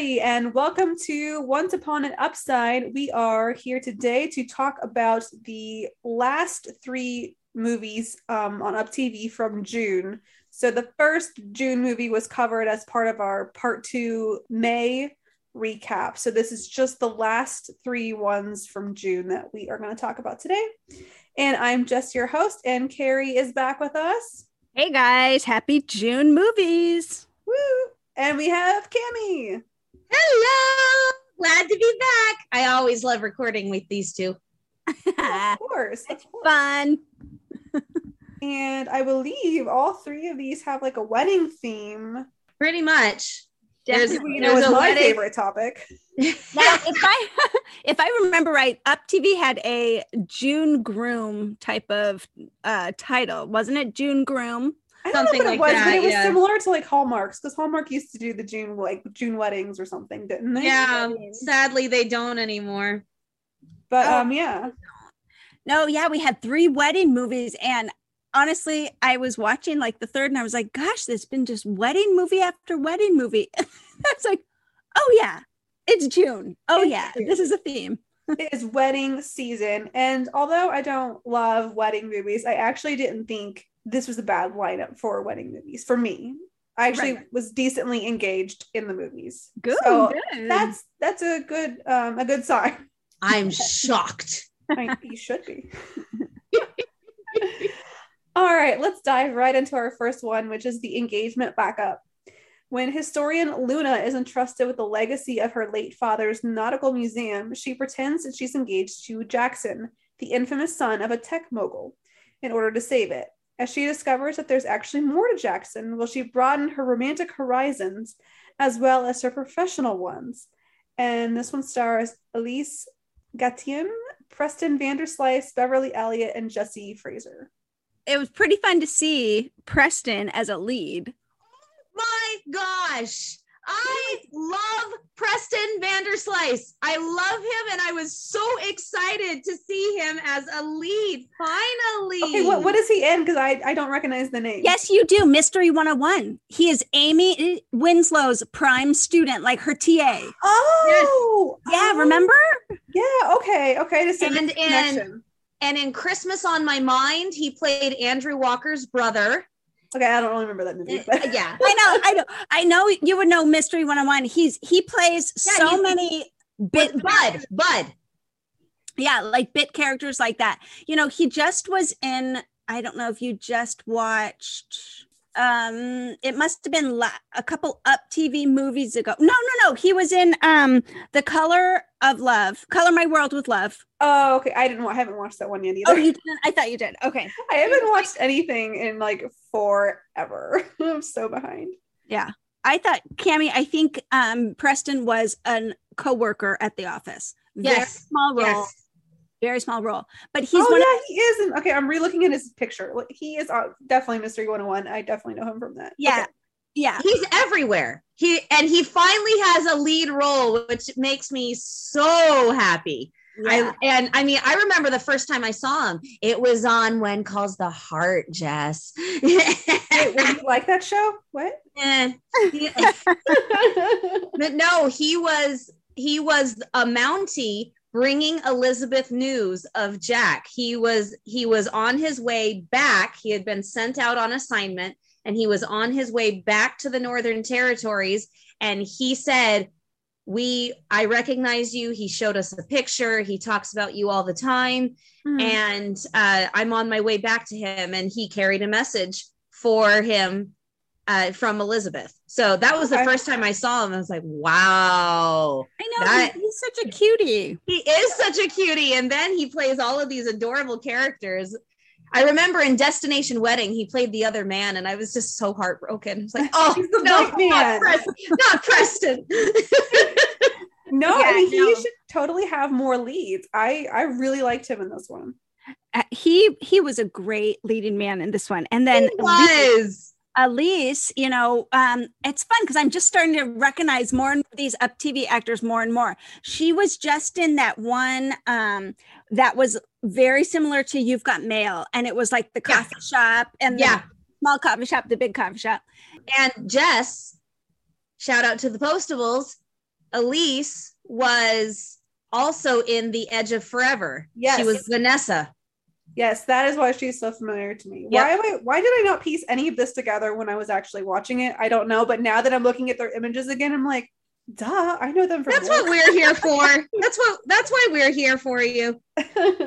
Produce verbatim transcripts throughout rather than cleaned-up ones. everybody, and welcome to Once Upon an Upside. We are here today to talk about the last three movies um, on UpTV from June. So the first June movie was covered as part of our part two May recap. So this is just the last three ones from June that we are going to talk about today. And I'm Jess, your host, and Carrie is back with us. Hey guys, happy June movies. Woo! And we have Kami. Hello! Glad to be back. I always love recording with these two. Of course. It's fun. And I believe all three of these have like a wedding theme. Pretty much. Definitely. You know, it's my wedding. favorite topic. Now, if I if I remember right, UpTV had a June Groom type of uh, title. Wasn't it June Groom? I don't something know what like it was, that, but it was yeah. similar to like Hallmark's, because Hallmark used to do the June like June weddings or something, didn't they? Yeah, sadly they don't anymore. But oh. um, yeah, no, yeah, we had three wedding movies, and honestly, I was watching like the third, and I was like, "Gosh, there's been just wedding movie after wedding movie." That's like, oh yeah, it's June. Oh it's yeah, June. This is a theme. It is wedding season, and although I don't love wedding movies, I actually didn't think this was a bad lineup for wedding movies for me. I actually right. was decently engaged in the movies. Good. So good. That's that's a good um, a good sign. I'm shocked. I, you should be. All right, let's dive right into our first one, which is the engagement backup. When historian Luna is entrusted with the legacy of her late father's nautical museum, she pretends that she's engaged to Jackson, the infamous son of a tech mogul, in order to save it. As she discovers that there's actually more to Jackson, will she broaden her romantic horizons as well as her professional ones? And this one stars Elise Gatien, Preston Vanderslice, Beverly Elliott, and Jesse Fraser. It was pretty fun to see Preston as a lead. Oh my gosh. I love Preston Vanderslice. I love him, and I was so excited to see him as a lead, finally. Okay, what, what is he in? Because I, I don't recognize the name. Yes, you do. Mystery one oh one. He is Amy Winslow's prime student, like her T A. Oh! Yes. Yeah, oh. Remember? Yeah, okay, okay. This is and, in, and in Christmas on My Mind, he played Andrew Walker's brother. Okay, I don't really remember that movie. But. Yeah, I know, I know, I know. You would know Mystery one oh one. He's he plays yeah, so many bit Bud, Bud. Yeah, like bit characters like that. You know, he just was in. I don't know if you just watched. Um, it must have been la- a couple UpTV movies ago. No, no, no. He was in um, The Color of Love, Color My World with Love. Oh, okay. I didn't. I haven't watched that one yet either. Oh, you didn't? I thought you did. Okay. I haven't watched anything in like forever. I'm so behind. Yeah, I thought Kami. I think um, Preston was a coworker at the office. Yes, very small role. Yes. Very small role, but he's oh, one yeah, of- he is. In, okay, I'm relooking at his picture. He is uh, definitely Mystery one oh one. I definitely know him from that. Yeah, okay. yeah. He's everywhere. He and he finally has a lead role, which makes me so happy. Yeah. I, and I mean, I remember the first time I saw him. It was on When Calls the Heart, Jess. Wait, would you like that show? What? Eh. But no, he was he was a Mountie. Bringing Elizabeth news of Jack. He was he was on his way back. He had been sent out on assignment, and he was on his way back to the Northern Territories. And he said, "We, I recognize you." He showed us a picture. He talks about you all the time, mm-hmm. and uh, I'm on my way back to him. And he carried a message for him uh, from Elizabeth. So that was the first time I saw him. I was like, wow. I know. That, he's such a cutie. He is such a cutie. And then he plays all of these adorable characters. I remember in Destination Wedding, he played the other man. And I was just so heartbroken. I was like, oh, the no, not, man. Preston, not Preston. No, yeah, I mean, no. He should totally have more leads. I, I really liked him in this one. Uh, he, he was a great leading man in this one. And then he was. Elise, you know, um, it's fun because I'm just starting to recognize more and these UpTV actors more and more. She was just in that one um, that was very similar to You've Got Mail, and it was like the coffee yeah. shop and yeah. the small coffee shop, the big coffee shop. And Jess, shout out to The Postables. Elise was also in The Edge of Forever. Yes. She was Vanessa. Yes, that is why she's so familiar to me. Yep. Why am I, why did I not piece any of this together when I was actually watching it? I don't know. But now that I'm looking at their images again, I'm like, duh, I know them from That's work. What we're here for. That's what that's why we're here for you.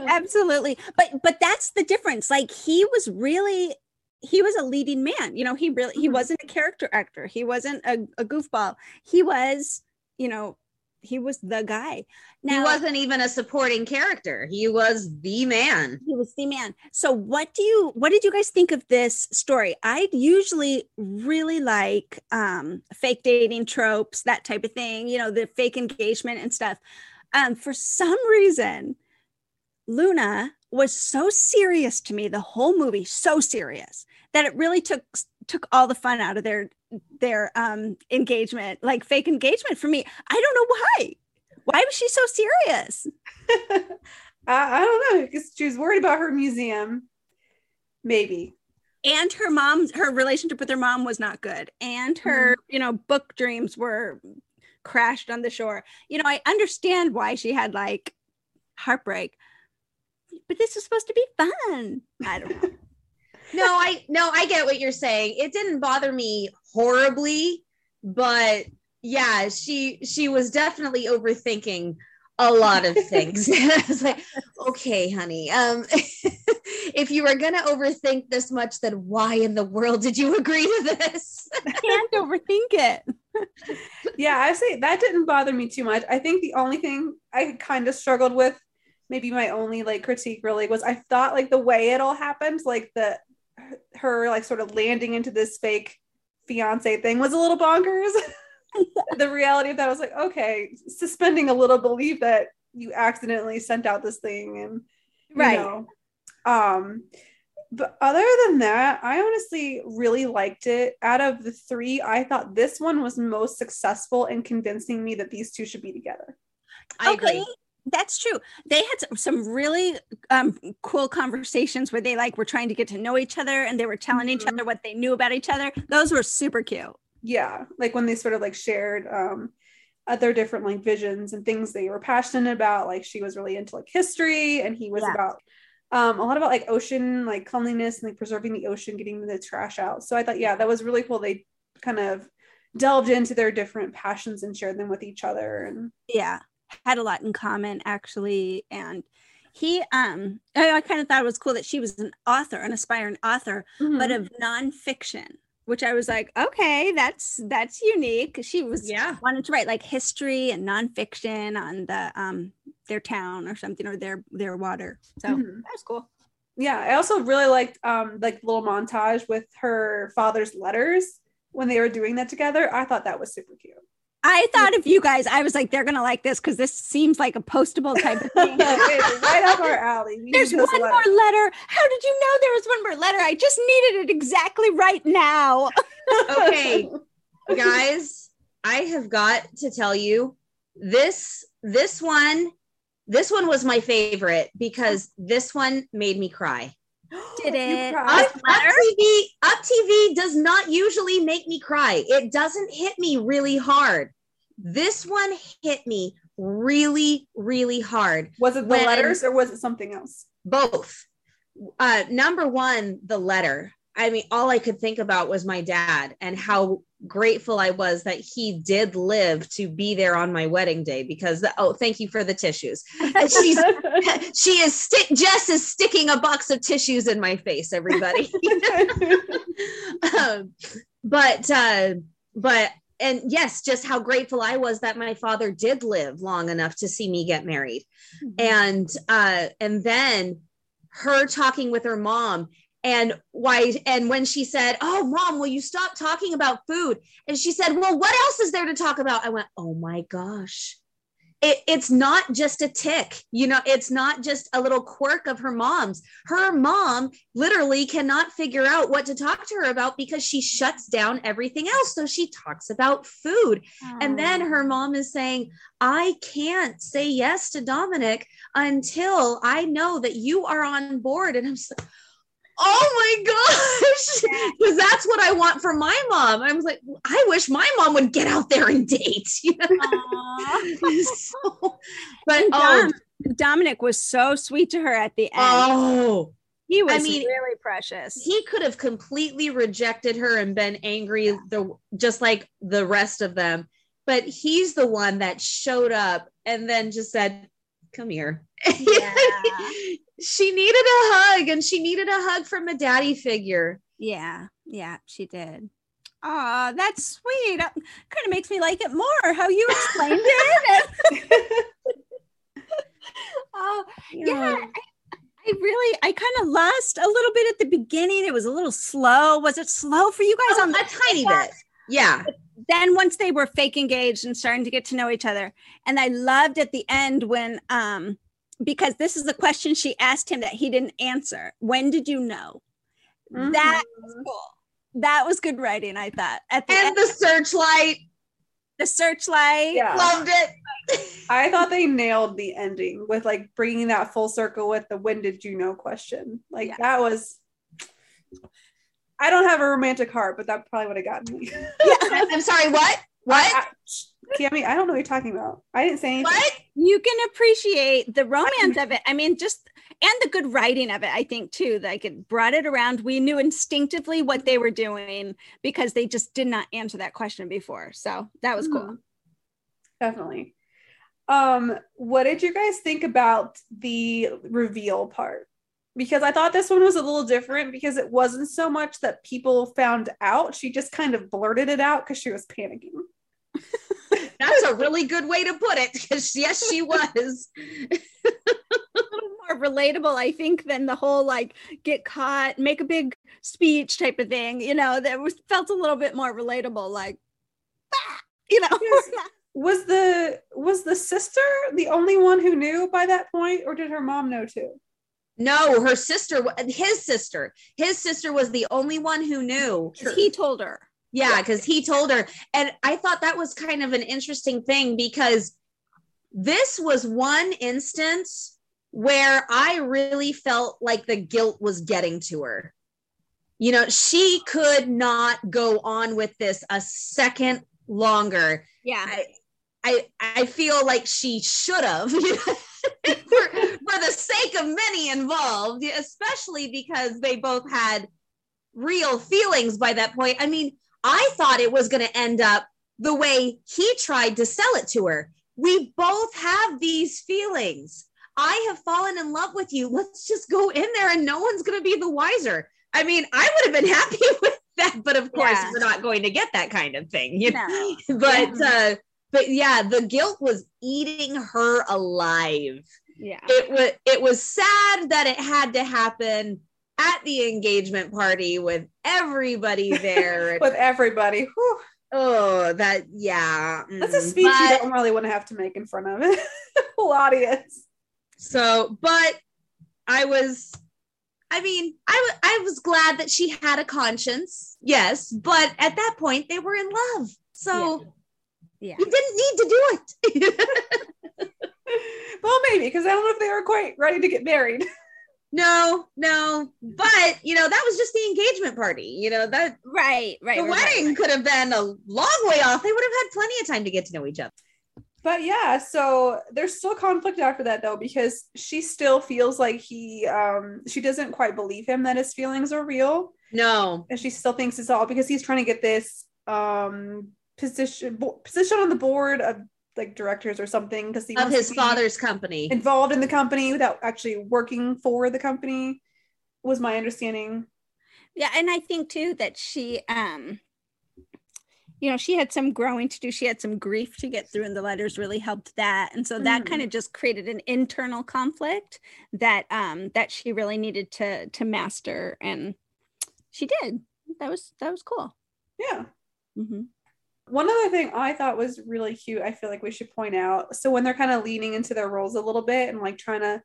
Absolutely. But but that's the difference. Like he was really he was a leading man. You know, he really he wasn't a character actor. He wasn't a, a goofball. He was, you know, he was the guy. Now, he wasn't even a supporting character. He was the man. He was the man. So what do you, what did you guys think of this story? I usually really like um, fake dating tropes, that type of thing, you know, the fake engagement and stuff. Um, for some reason, Luna was so serious to me, the whole movie, so serious that it really took, took all the fun out of their their um engagement, like fake engagement for me. I don't know why. Why was she so serious? I, I don't know, because she was worried about her museum, maybe. And her mom, her relationship with her mom was not good. And her, mm-hmm. you know, book dreams were crashed on the shore. You know, I understand why she had like heartbreak, but this was supposed to be fun. I don't know. No, I no, I get what you're saying. It didn't bother me horribly, but yeah, she she was definitely overthinking a lot of things. I was like, okay, honey, um, if you were gonna overthink this much, then why in the world did you agree to this? Can't overthink it. Yeah, I say that didn't bother me too much. I think the only thing I kind of struggled with, maybe my only like critique really, was I thought like the way it all happened, like the her like sort of landing into this fake fiance thing was a little bonkers. The reality of that, I was like, okay, suspending a little belief that you accidentally sent out this thing, and you right know. Um but other than that, I honestly really liked it. Out of the three, I thought this one was most successful in convincing me that these two should be together. I okay. agree. That's true. They had some really um, cool conversations where they like were trying to get to know each other, and they were telling mm-hmm. each other what they knew about each other. Those were super cute. Yeah. Like when they sort of like shared um, other different like visions and things they were passionate about. Like she was really into like history, and he was yeah. about um, a lot about like ocean, like cleanliness and like preserving the ocean, getting the trash out. So I thought, yeah, that was really cool. They kind of delved into their different passions and shared them with each other. And yeah. had a lot in common actually. And he um I, I kind of thought it was cool that she was an author, an aspiring author, mm-hmm. but of nonfiction, which I was like, okay, that's that's unique. She was yeah wanted to write like history and nonfiction on the um their town or something, or their their water. So mm-hmm. that was cool. Yeah, I also really liked um like the little montage with her father's letters when they were doing that together. I thought that was super cute. I thought of you guys. I was like, they're going to like this because this seems like a postable type of thing. Right up our alley. We There's one letter. more letter. How did you know there was one more letter? I just needed it exactly right now. Okay, guys, I have got to tell you, this, this one, this one was my favorite because this one made me cry. Did it? Up T V does not usually make me cry. It doesn't hit me really hard. This one hit me really, really hard. Was it the when, letters or was it something else? Both. Uh, number one, the letter. I mean, all I could think about was my dad and how grateful I was that he did live to be there on my wedding day, because the, oh, thank you for the tissues. She's she is sti- Jess is sticking a box of tissues in my face, everybody. um, but uh, but and yes, just how grateful I was that my father did live long enough to see me get married, mm-hmm. and uh, and then her talking with her mom. And why? And when she said, "Oh, Mom, will you stop talking about food?" And she said, "Well, what else is there to talk about?" I went, "Oh my gosh, it, it's not just a tick, you know. It's not just a little quirk of her mom's. Her mom literally cannot figure out what to talk to her about because she shuts down everything else. So she talks about food, oh. and then her mom is saying, "I can't say yes to Dominic until I know that you are on board." And I'm so. Oh my gosh, because yeah. that's what I want for my mom. I was like, I wish my mom would get out there and date. You know? so, but oh, Dominic was so sweet to her at the end. Oh, he was I mean, really precious. He could have completely rejected her and been angry, yeah. the just like the rest of them. But he's the one that showed up and then just said, come here. Yeah. She needed a hug, and she needed a hug from a daddy figure. Yeah. Yeah, she did. Oh, that's sweet. Kind of makes me like it more, how you explained it. Oh, yeah. yeah. I, I really, I kind of lost a little bit at the beginning. It was a little slow. Was it slow for you guys? Oh, on the a tiny podcast? Bit. Yeah. But then once they were fake engaged and starting to get to know each other. And I loved at the end when, um, because this is the question she asked him that he didn't answer. When did you know? Mm-hmm. That was cool. That was good writing, I thought. At the and end, the searchlight. The searchlight. Yeah. Loved it. I thought they nailed the ending with like bringing that full circle with the when did you know question. Like yeah. that was, I don't have a romantic heart, but that probably would have gotten me. Yeah. I'm sorry, what? What? I, I, Kami, I don't know what you're talking about. I didn't say anything. What? You can appreciate the romance of it. I mean, just, and the good writing of it, I think, too. Like, it brought it around. We knew instinctively what they were doing because they just did not answer that question before. So that was cool. Definitely. Um, what did you guys think about the reveal part? Because I thought this one was a little different because it wasn't so much that people found out. She just kind of blurted it out because she was panicking. That's a really good way to put it. Because yes, she was. A little more relatable, I think, than the whole like get caught, make a big speech type of thing. You know, that was felt a little bit more relatable, like, bah! You know. Was the was the sister the only one who knew by that point, or did her mom know too? No, her sister, his sister, his sister was the only one who knew. He told her. Yeah, because he told her. And I thought that was kind of an interesting thing because this was one instance where I really felt like the guilt was getting to her. You know, she could not go on with this a second longer. Yeah. I, I, I feel like she should have. for, for the sake of many involved, especially because they both had real feelings by that point. I mean, I thought it was going to end up the way he tried to sell it to her. We both have these feelings. I have fallen in love with you. Let's just go in there and no one's going to be the wiser. I mean, I would have been happy with that, but of course yeah. we're not going to get that kind of thing. You know? No. But, yeah. uh, but yeah, the guilt was eating her alive. Yeah. It was, it was sad that it had to happen at the engagement party with everybody there. With everybody. Whew. Oh, that, yeah. Mm-hmm. That's a speech but, you don't really want to have to make in front of a whole audience. So, but I was, I mean, I, w- I was glad that she had a conscience. Yes. But at that point they were in love. So yeah. Yeah. You didn't need to do it. Well, maybe, because I don't know if they were quite ready to get married. No, no, but you know that was just the engagement party. You know that right, right. The right, wedding right. could have been a long way off. They would have had plenty of time to get to know each other. But yeah, so there's still conflict after that though, because she still feels like he, um, she doesn't quite believe him that his feelings are real. No, and she still thinks it's all because he's trying to get this um position bo- position on the board of like directors or something because of his father's company, involved in the company without actually working for the company, was my understanding. Yeah. And I think too that she um you know she had some growing to do, she had some grief to get through, and the letters really helped that. And so that mm. kind of just created an internal conflict that um that she really needed to to master, and she did. That was that was cool. Yeah. Mm-hmm. One other thing I thought was really cute, I feel like we should point out. So when they're kind of leaning into their roles a little bit and like trying to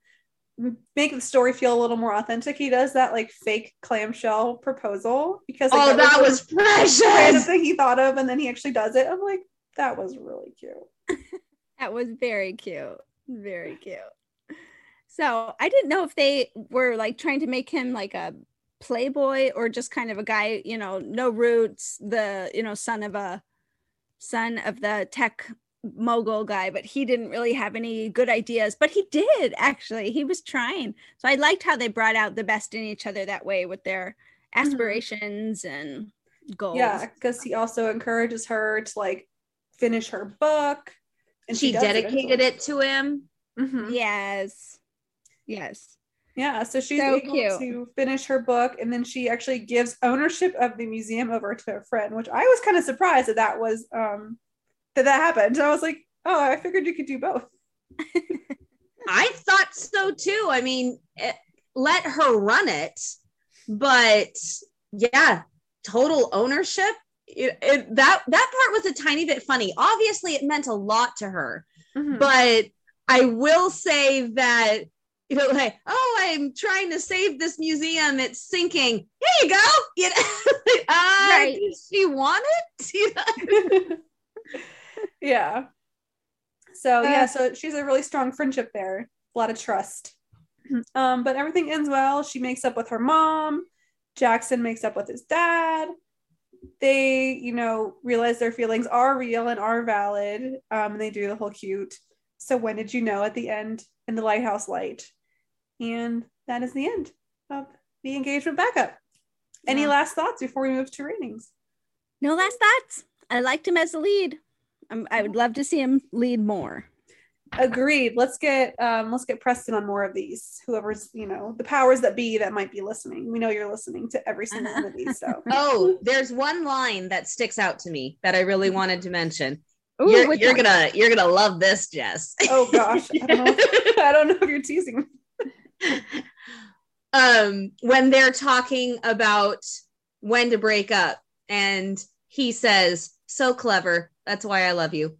make the story feel a little more authentic, he does that like fake clamshell proposal because like, oh, that, that was, was precious. Kind of thing he thought of, and then he actually does it. I'm like, that was really cute. That was very cute, very cute. So I didn't know if they were like trying to make him like a playboy or just kind of a guy, you know, no roots, the you know son of a. son of the tech mogul guy, but he didn't really have any good ideas, but he did actually, he was trying. So I liked how they brought out the best in each other that way with their aspirations mm-hmm. and goals. Yeah, because he also encourages her to like finish her book, and she, she dedicated it, it to him. Mm-hmm. Yes. Yes. Yeah, so she's so able cute. to finish her book, and then she actually gives ownership of the museum over to a friend, which I was kind of surprised that that was um that that happened. I was like, oh, I figured you could do both. I thought so too. I mean, it, let her run it, but yeah, total ownership. It, it, that that part was a tiny bit funny. Obviously, it meant a lot to her, mm-hmm. but I will say that. You know, like, oh, I'm trying to save this museum. It's sinking. Here you go. You know, uh, right. Did she want it? You know? Yeah. So, uh, yeah, so she's a really strong friendship there. A lot of trust. Um, but everything ends well. She makes up with her mom. Jackson makes up with his dad. They, you know, realize their feelings are real and are valid. Um, and they do the whole cute. So when did you know at the end and the lighthouse light. And that is the end of the engagement backup. Yeah. Any last thoughts before we move to ratings? No last thoughts. I liked him as a lead. I'm, I would love to see him lead more. Agreed. Let's get um, let's get Preston on more of these. Whoever's, you know, the powers that be that might be listening. We know you're listening to every single one of these. So oh, there's one line that sticks out to me that I really wanted to mention. Ooh, you're you're gonna you're gonna love this, Jess. Oh gosh, I don't know if, I don't know if you're teasing me. Um, when they're talking about when to break up, and he says, "So clever, that's why I love you."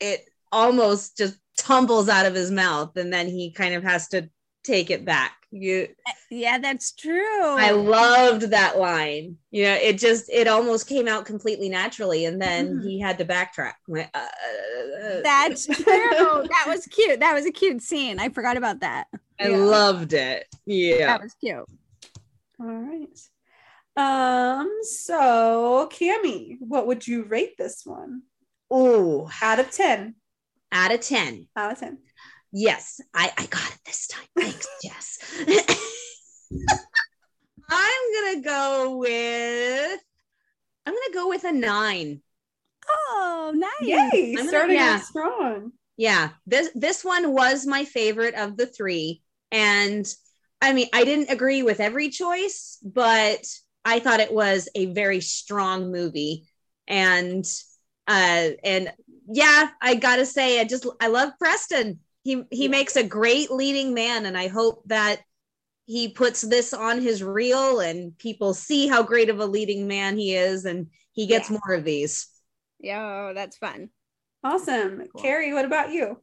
It almost just tumbles out of his mouth, and then he kind of has to take it back. You, yeah, that's true. I loved that line. You know, it just, it almost came out completely naturally, and then mm. he had to backtrack. Went, uh, uh. That's true. That was cute. That was a cute scene. I forgot about that. I yeah. loved it. Yeah, that was cute. All right. Um. So, Kami, what would you rate this one? Oh, out of ten. Out of ten. Out of ten. Yes, I, I got it this time. Thanks, Jess. I'm gonna go with I'm gonna go with a nine. Oh, nice. Yay, gonna, starting yeah. off strong. Yeah. This this one was my favorite of the three. And I mean, I didn't agree with every choice, but I thought it was a very strong movie. And uh and yeah, I gotta say, I just I love Preston. He he makes a great leading man, and I hope that he puts this on his reel and people see how great of a leading man he is, and he gets yeah. more of these. Yeah, that's fun. Awesome. Cool. Carrie, what about you?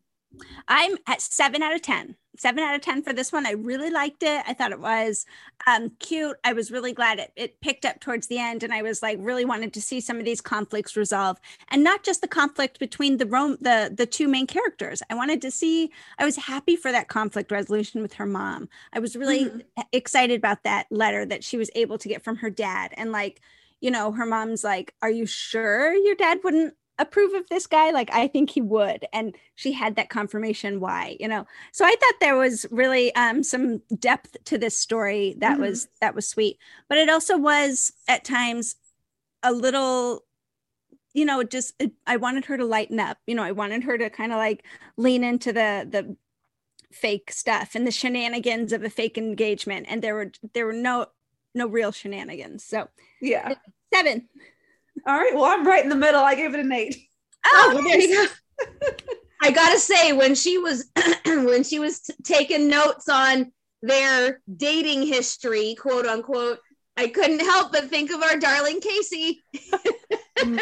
I'm at seven out of ten. Seven out of ten for this one. I really liked it. I thought it was um, cute. I was really glad it, it picked up towards the end, and I was like, really wanted to see some of these conflicts resolve, and not just the conflict between the rom- the the two main characters. I wanted to see. I was happy for that conflict resolution with her mom. I was really mm-hmm. excited about that letter that she was able to get from her dad, and like, you know, her mom's like, "Are you sure your dad wouldn't approve of this guy? Like, I think he would." And she had that confirmation why, you know. So I thought there was really um some depth to this story that mm-hmm. was that was sweet. But it also was at times a little, you know, just it, I wanted her to lighten up, you know. I wanted her to kind of like lean into the the fake stuff and the shenanigans of a fake engagement, and there were there were no no real shenanigans. So yeah, seven. All right. Well, I'm right in the middle. I gave it an eight. Oh, well, there you go. I gotta say, when she was when she was t- taking notes on their dating history, quote unquote, I couldn't help but think of our darling Casey,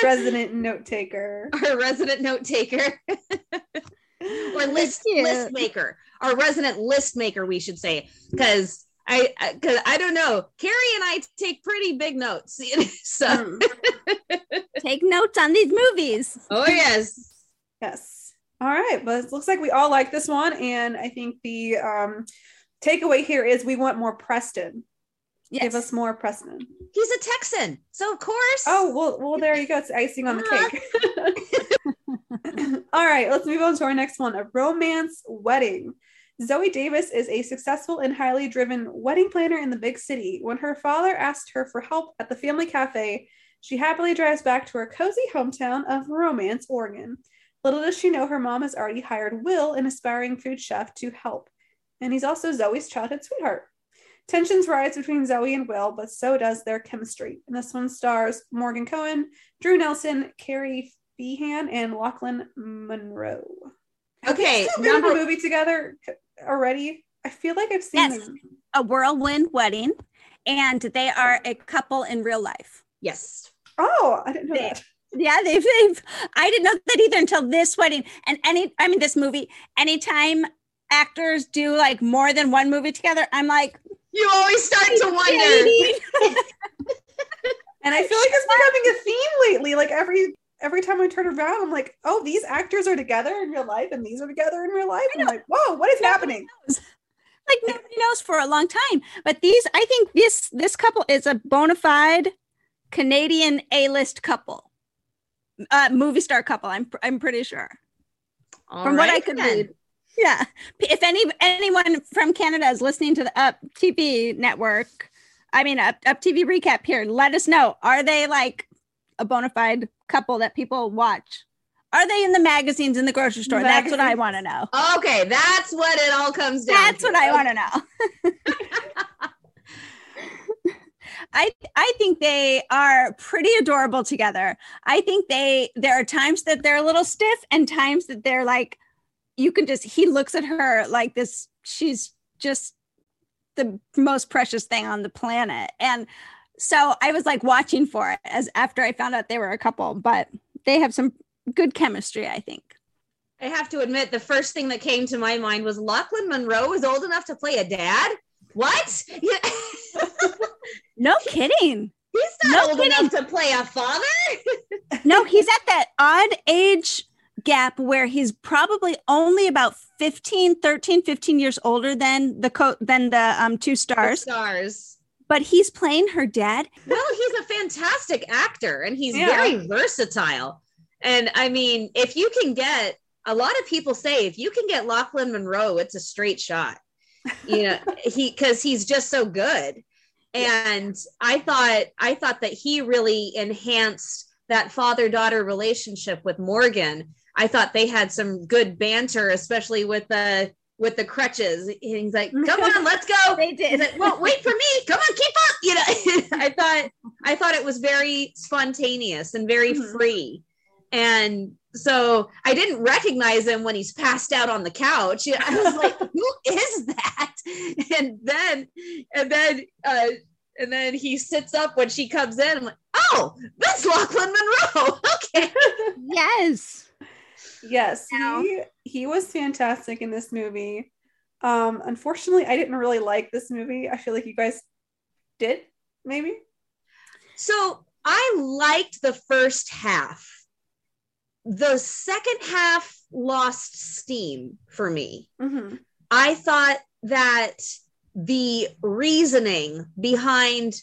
resident note taker, our resident note taker, or list list maker, our resident list maker, we should say, because. I, because I, I don't know, Carrie and I take pretty big notes, so mm. take notes on these movies. Oh yes, yes. All right, but well, it looks like we all like this one, and I think the um, takeaway here is we want more Preston. Yes. Give us more Preston. He's a Texan, so of course. Oh well, well there you go. It's icing on uh-huh. the cake. All right, let's move on to our next one, a romance wedding. Zoe Davis is a successful and highly driven wedding planner in the big city. When her father asked her for help at the family cafe, she happily drives back to her cozy hometown of Romance, Oregon. Little does she know her mom has already hired Will, an aspiring food chef, to help. And he's also Zoe's childhood sweetheart. Tensions rise between Zoe and Will, but so does their chemistry. And this one stars Morgan Cohen, Drew Nelson, Carrie Feehan, and Lachlan Monroe. Okay, have we number- been in a movie together already? I feel like I've seen yes, them. A Whirlwind Wedding, and they are a couple in real life. Yes. Oh, I didn't know they, that. Yeah, they've, they've. I didn't know that either until this wedding. And any, I mean, this movie. Anytime actors do like more than one movie together, I'm like, you always start to wonder. And I feel like it's becoming a theme lately. Like every. Every time I turn around, I'm like, oh, these actors are together in real life and these are together in real life. I'm like, whoa, what is happening? Knows. Like nobody knows for a long time. But these, I think this this couple is a bona fide Canadian A-list couple. Uh, movie star couple, I'm I'm pretty sure. All from right, what I could then. Read. Yeah. If any anyone from Canada is listening to the UpTV network, I mean, Up, UpTV recap here, let us know. Are they like a bona fide couple that people watch? Are they in the magazines in the grocery store? Magazines. That's what I want to know. Okay, that's what it all comes down that's to. What I want to know. I I think they are pretty adorable together. I think they there are times that they're a little stiff and times that they're like, you can just, he looks at her like this, she's just the most precious thing on the planet. And so I was like watching for it as after I found out they were a couple, but they have some good chemistry, I think. I have to admit, the first thing that came to my mind was Lachlan Monroe is old enough to play a dad. What? Yeah. No kidding. He's not no old kidding. enough to play a father. No, he's at that odd age gap where he's probably only about fifteen, thirteen, fifteen years older than the co- than the um two stars. The stars. But he's playing her dad. Well, he's a fantastic actor and he's yeah. very versatile. And I mean, if you can get, a lot of people say, if you can get Lachlan Monroe, it's a straight shot, you know, he, cause he's just so good. And yeah. I thought, I thought that he really enhanced that father-daughter relationship with Morgan. I thought they had some good banter, especially with the, with the crutches. He's like, come on, let's go. They did. Like, well, wait for me. Come on, keep up. You know, I thought, I thought it was very spontaneous and very mm-hmm. free. And so I didn't recognize him when he's passed out on the couch. I was like, who is that? And then, and then, uh, and then he sits up when she comes in. I'm like, oh, that's Lachlan Monroe. Okay. Yes. Yes, he, he was fantastic in this movie. Um, unfortunately, I didn't really like this movie. I feel like you guys did, maybe? So I liked the first half. The second half lost steam for me. Mm-hmm. I thought that the reasoning behind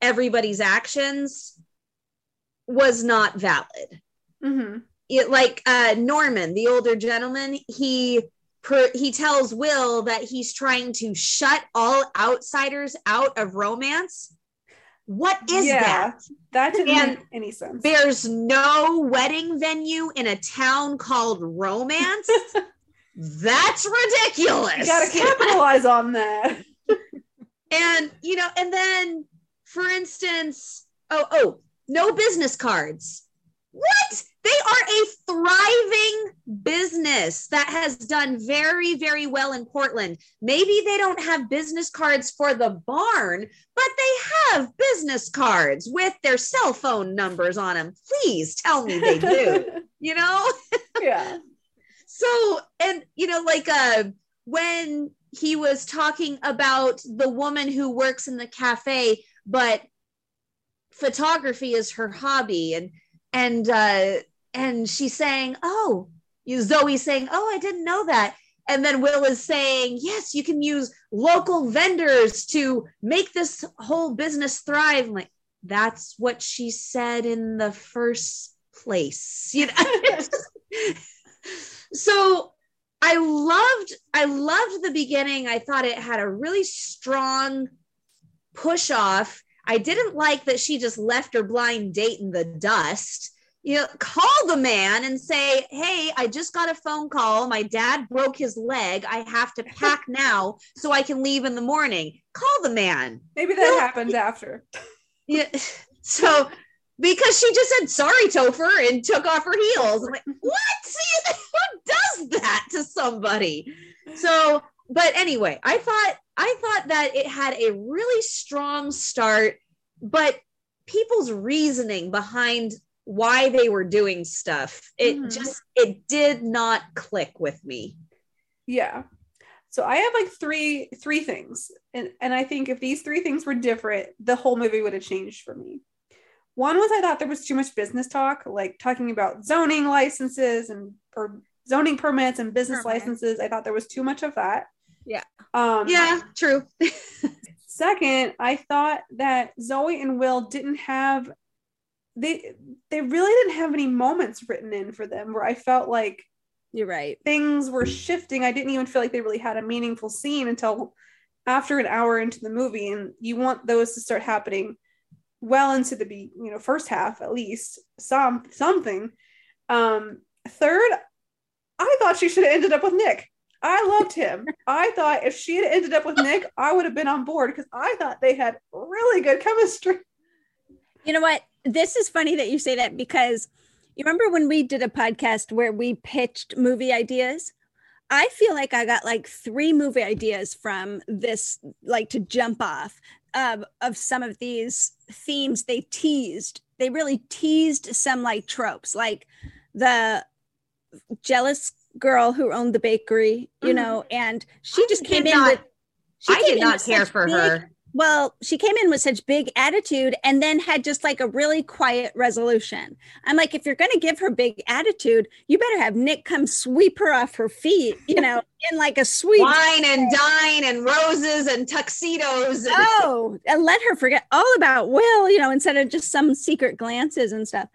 everybody's actions was not valid. Mm-hmm. It, like uh, Norman, the older gentleman, he per, he tells Will that he's trying to shut all outsiders out of romance. What is yeah, that? That didn't and make any sense. There's no wedding venue in a town called Romance. That's ridiculous. You gotta capitalize on that. And you know, and then, for instance, oh oh, no business cards. What? They are a thriving business that has done very, very well in Portland. Maybe they don't have business cards for the barn, but they have business cards with their cell phone numbers on them. Please tell me they do, you know? Yeah. So, and, you know, like uh, when he was talking about the woman who works in the cafe, but photography is her hobby, and And uh, and she's saying, oh, Zoe's saying, oh, I didn't know that. And then Will is saying, yes, you can use local vendors to make this whole business thrive. I'm like, that's what she said in the first place. You know, So I loved, I loved the beginning. I thought it had a really strong push off. I didn't like that she just left her blind date in the dust. You know, call the man and say, hey, I just got a phone call. My dad broke his leg. I have to pack now so I can leave in the morning. Call the man. Maybe that happened after. Yeah. So because she just said, sorry, Topher, and took off her heels. I'm like, what? Who does that to somebody? So, but anyway, I thought, I thought that it had a really strong start, but people's reasoning behind why they were doing stuff, it mm-hmm. just it did not click with me. Yeah. So I have like three three things, and and I think if these three things were different, the whole movie would have changed for me. One was I thought there was too much business talk, like talking about zoning licenses and or zoning permits and business Permit. licenses. I thought there was too much of that. Yeah. Um, yeah, true. Second, I thought that Zoe and Will didn't have they they really didn't have any moments written in for them where I felt like you're right things were shifting. I didn't even feel like they really had a meaningful scene until after an hour into the movie, and you want those to start happening well into the be you know first half at least some something. Um third, I thought she should have ended up with Nick. I loved him. I thought if she had ended up with Nick, I would have been on board because I thought they had really good chemistry. You know what? This is funny that you say that, because you remember when we did a podcast where we pitched movie ideas? I feel like I got like three movie ideas from this, like to jump off of, of some of these themes they teased. They really teased some like tropes, like the jealous girl who owned the bakery, you mm-hmm. know, and she I just came in. Not, with, she I did not care for big, her. Well, she came in with such big attitude and then had just like a really quiet resolution. I'm like, if you're going to give her big attitude, you better have Nick come sweep her off her feet, you know, in like a sweet wine and dine and roses and tuxedos. And- oh, and let her forget all about Will, you know, instead of just some secret glances and stuff.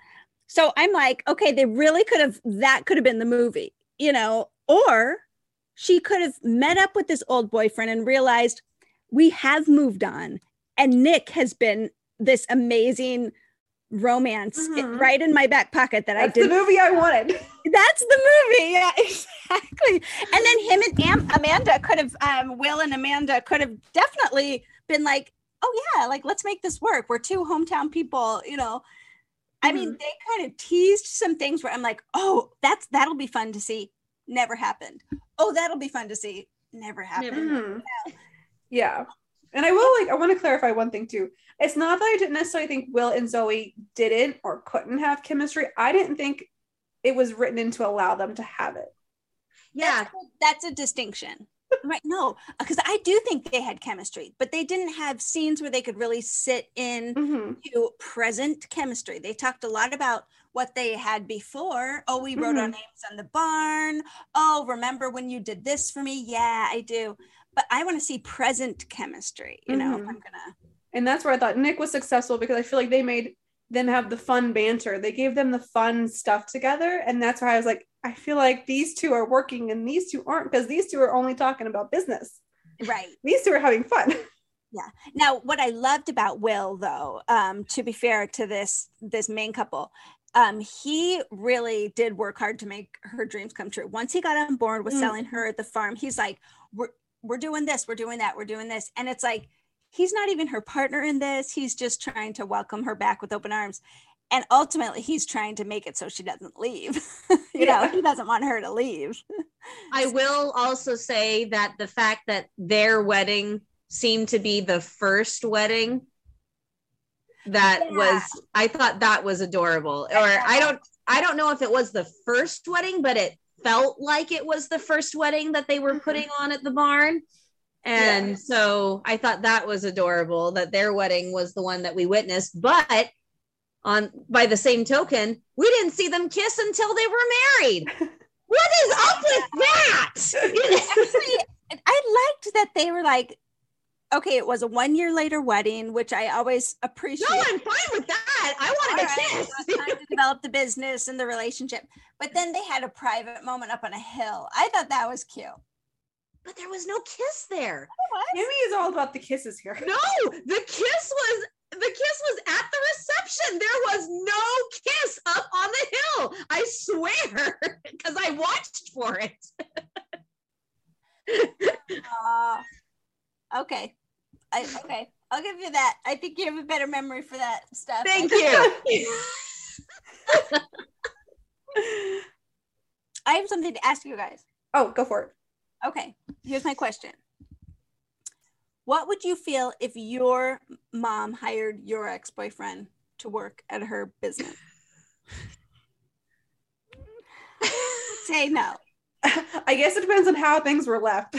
So I'm like, okay, they really could have, that could have been the movie, you know, or she could have met up with this old boyfriend and realized, we have moved on, and Nick has been this amazing romance mm-hmm. right in my back pocket that that's I did. That's the movie I wanted. That's the movie, yeah, exactly. And then him and Am- Amanda could have, um, Will and Amanda could have definitely been like, oh yeah, like let's make this work. We're two hometown people, you know. Mm-hmm. I mean, they kind of teased some things where I'm like, oh, that's that'll be fun to see. Never happened. Oh, that'll be fun to see. Never happened. Never. Yeah. Yeah. And I will like, I want to clarify one thing too. It's not that I didn't necessarily think Will and Zoe didn't or couldn't have chemistry. I didn't think it was written in to allow them to have it. Yeah. That's a, that's a distinction. Right. No, because I do think they had chemistry, but they didn't have scenes where they could really sit in mm-hmm. to present chemistry. They talked a lot about what they had before. Oh, we wrote mm-hmm. our names on the barn. Oh, remember when you did this for me? Yeah, I do. But I want to see present chemistry, you know, mm-hmm. if I'm gonna. And that's where I thought Nick was successful, because I feel like they made them have the fun banter. They gave them the fun stuff together. And that's why I was like, I feel like these two are working and these two aren't, because these two are only talking about business. Right. These two are having fun. Yeah. Now, what I loved about Will, though, um, to be fair to this, this main couple, Um, he really did work hard to make her dreams come true. Once he got on board with mm. selling her at the farm, he's like, we're, we're doing this, we're doing that, we're doing this. And it's like, he's not even her partner in this. He's just trying to welcome her back with open arms. And ultimately he's trying to make it so she doesn't leave. you yeah. know, he doesn't want her to leave. I will also say that the fact that their wedding seemed to be the first wedding that yeah. was, I thought that was adorable. Or I don't, I don't know if it was the first wedding, but it felt like it was the first wedding that they were putting on at the barn. And yeah. so I thought that was adorable that their wedding was the one that we witnessed, but on, by the same token, we didn't see them kiss until they were married. What is up with that? Actually, I liked that they were like, okay, it was a one year later wedding, which I always appreciate. No, I'm fine with that. I wanted All a right, kiss. It was time to develop the business and the relationship. But then they had a private moment up on a hill. I thought that was cute. But there was no kiss there. Kimmy is all about the kisses here. No, the kiss was the kiss was at the reception. There was no kiss up on the hill. I swear, because I watched for it. uh, Okay. I, okay. I'll give you that. I think you have a better memory for that stuff. Thank you. I have something to ask you guys. Oh, go for it. Okay. Here's my question. What would you feel if your mom hired your ex-boyfriend to work at her business? Say no. I guess it depends on how things were left.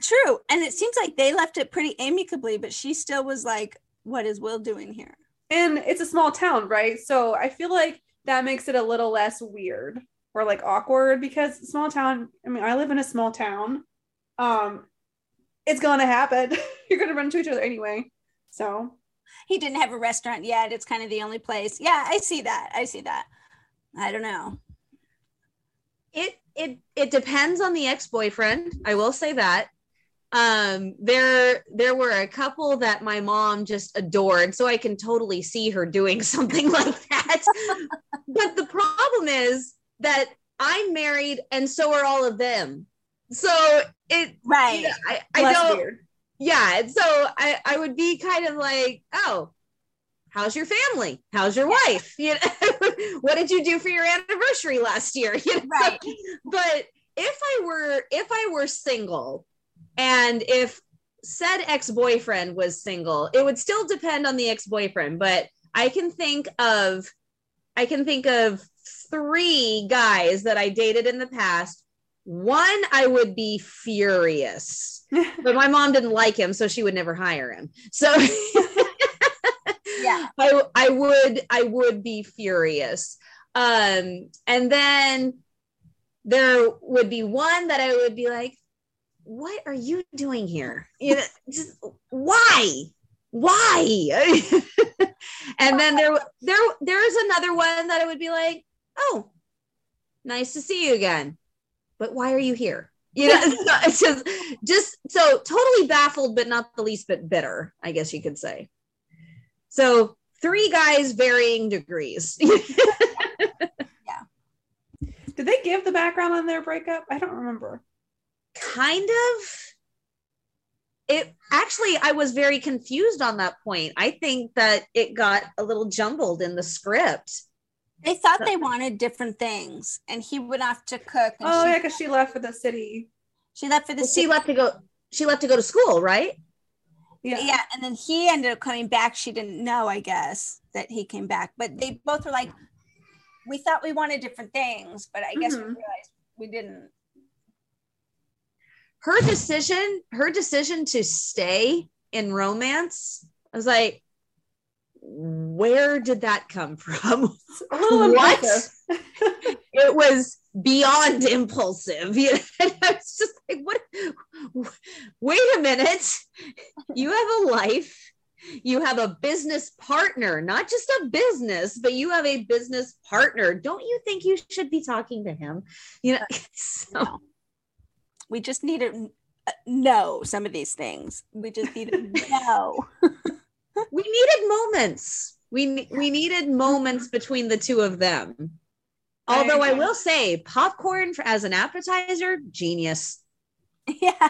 True. And it seems like they left it pretty amicably, but she still was like, what is Will doing here? And it's a small town, right? So I feel like that makes it a little less weird or like awkward, because small town, I mean, I live in a small town. Um, it's going to happen. You're going to run into each other anyway. So he didn't have a restaurant yet. It's kind of the only place. Yeah, I see that. I see that. I don't know. It, it, it depends on the ex-boyfriend. I will say that. Um, there, there were a couple that my mom just adored, so I can totally see her doing something like that. But the problem is that I'm married and so are all of them. So it, right. You know, I, I don't, weird. yeah. So I, I would be kind of like, oh, how's your family? How's your wife? You know, what did you do for your anniversary last year? You know? Right. So, but if I were, if I were single, and if said ex-boyfriend was single, it would still depend on the ex-boyfriend, but I can think of, I can think of three guys that I dated in the past. One, I would be furious, but my mom didn't like him, so she would never hire him. So yeah, I, I would, I would be furious. Um, and then there would be one that I would be like, what are you doing here? You know, just, why? Why? And then there, there, there's another one that I would be like, oh, nice to see you again. But why are you here? You know, so it's just, just so totally baffled, but not the least bit bitter, I guess you could say. So three guys, varying degrees. Yeah. Did they give the background on their breakup? I don't remember. Kind of. It actually, I was very confused on that point. I think that it got a little jumbled in the script. They thought they wanted different things, and he went off to cook. And oh, she, yeah, because she left for the city. She left for the well, city. She left to go. She left to go to school, right? Yeah, yeah. And then he ended up coming back. She didn't know, I guess, that he came back. But they both were like, "We thought we wanted different things, but I guess mm-hmm. we realized we didn't." Her decision, her decision to stay in romance, I was like, where did that come from? What? It was beyond impulsive. You know? I was just like, what? Wait a minute. You have a life. You have a business partner, not just a business, but you have a business partner. Don't you think you should be talking to him? You know, so. We just need to know some of these things. We just need to know. We needed moments. We we needed moments between the two of them. Although I will say, popcorn for, as an appetizer, genius. Yeah.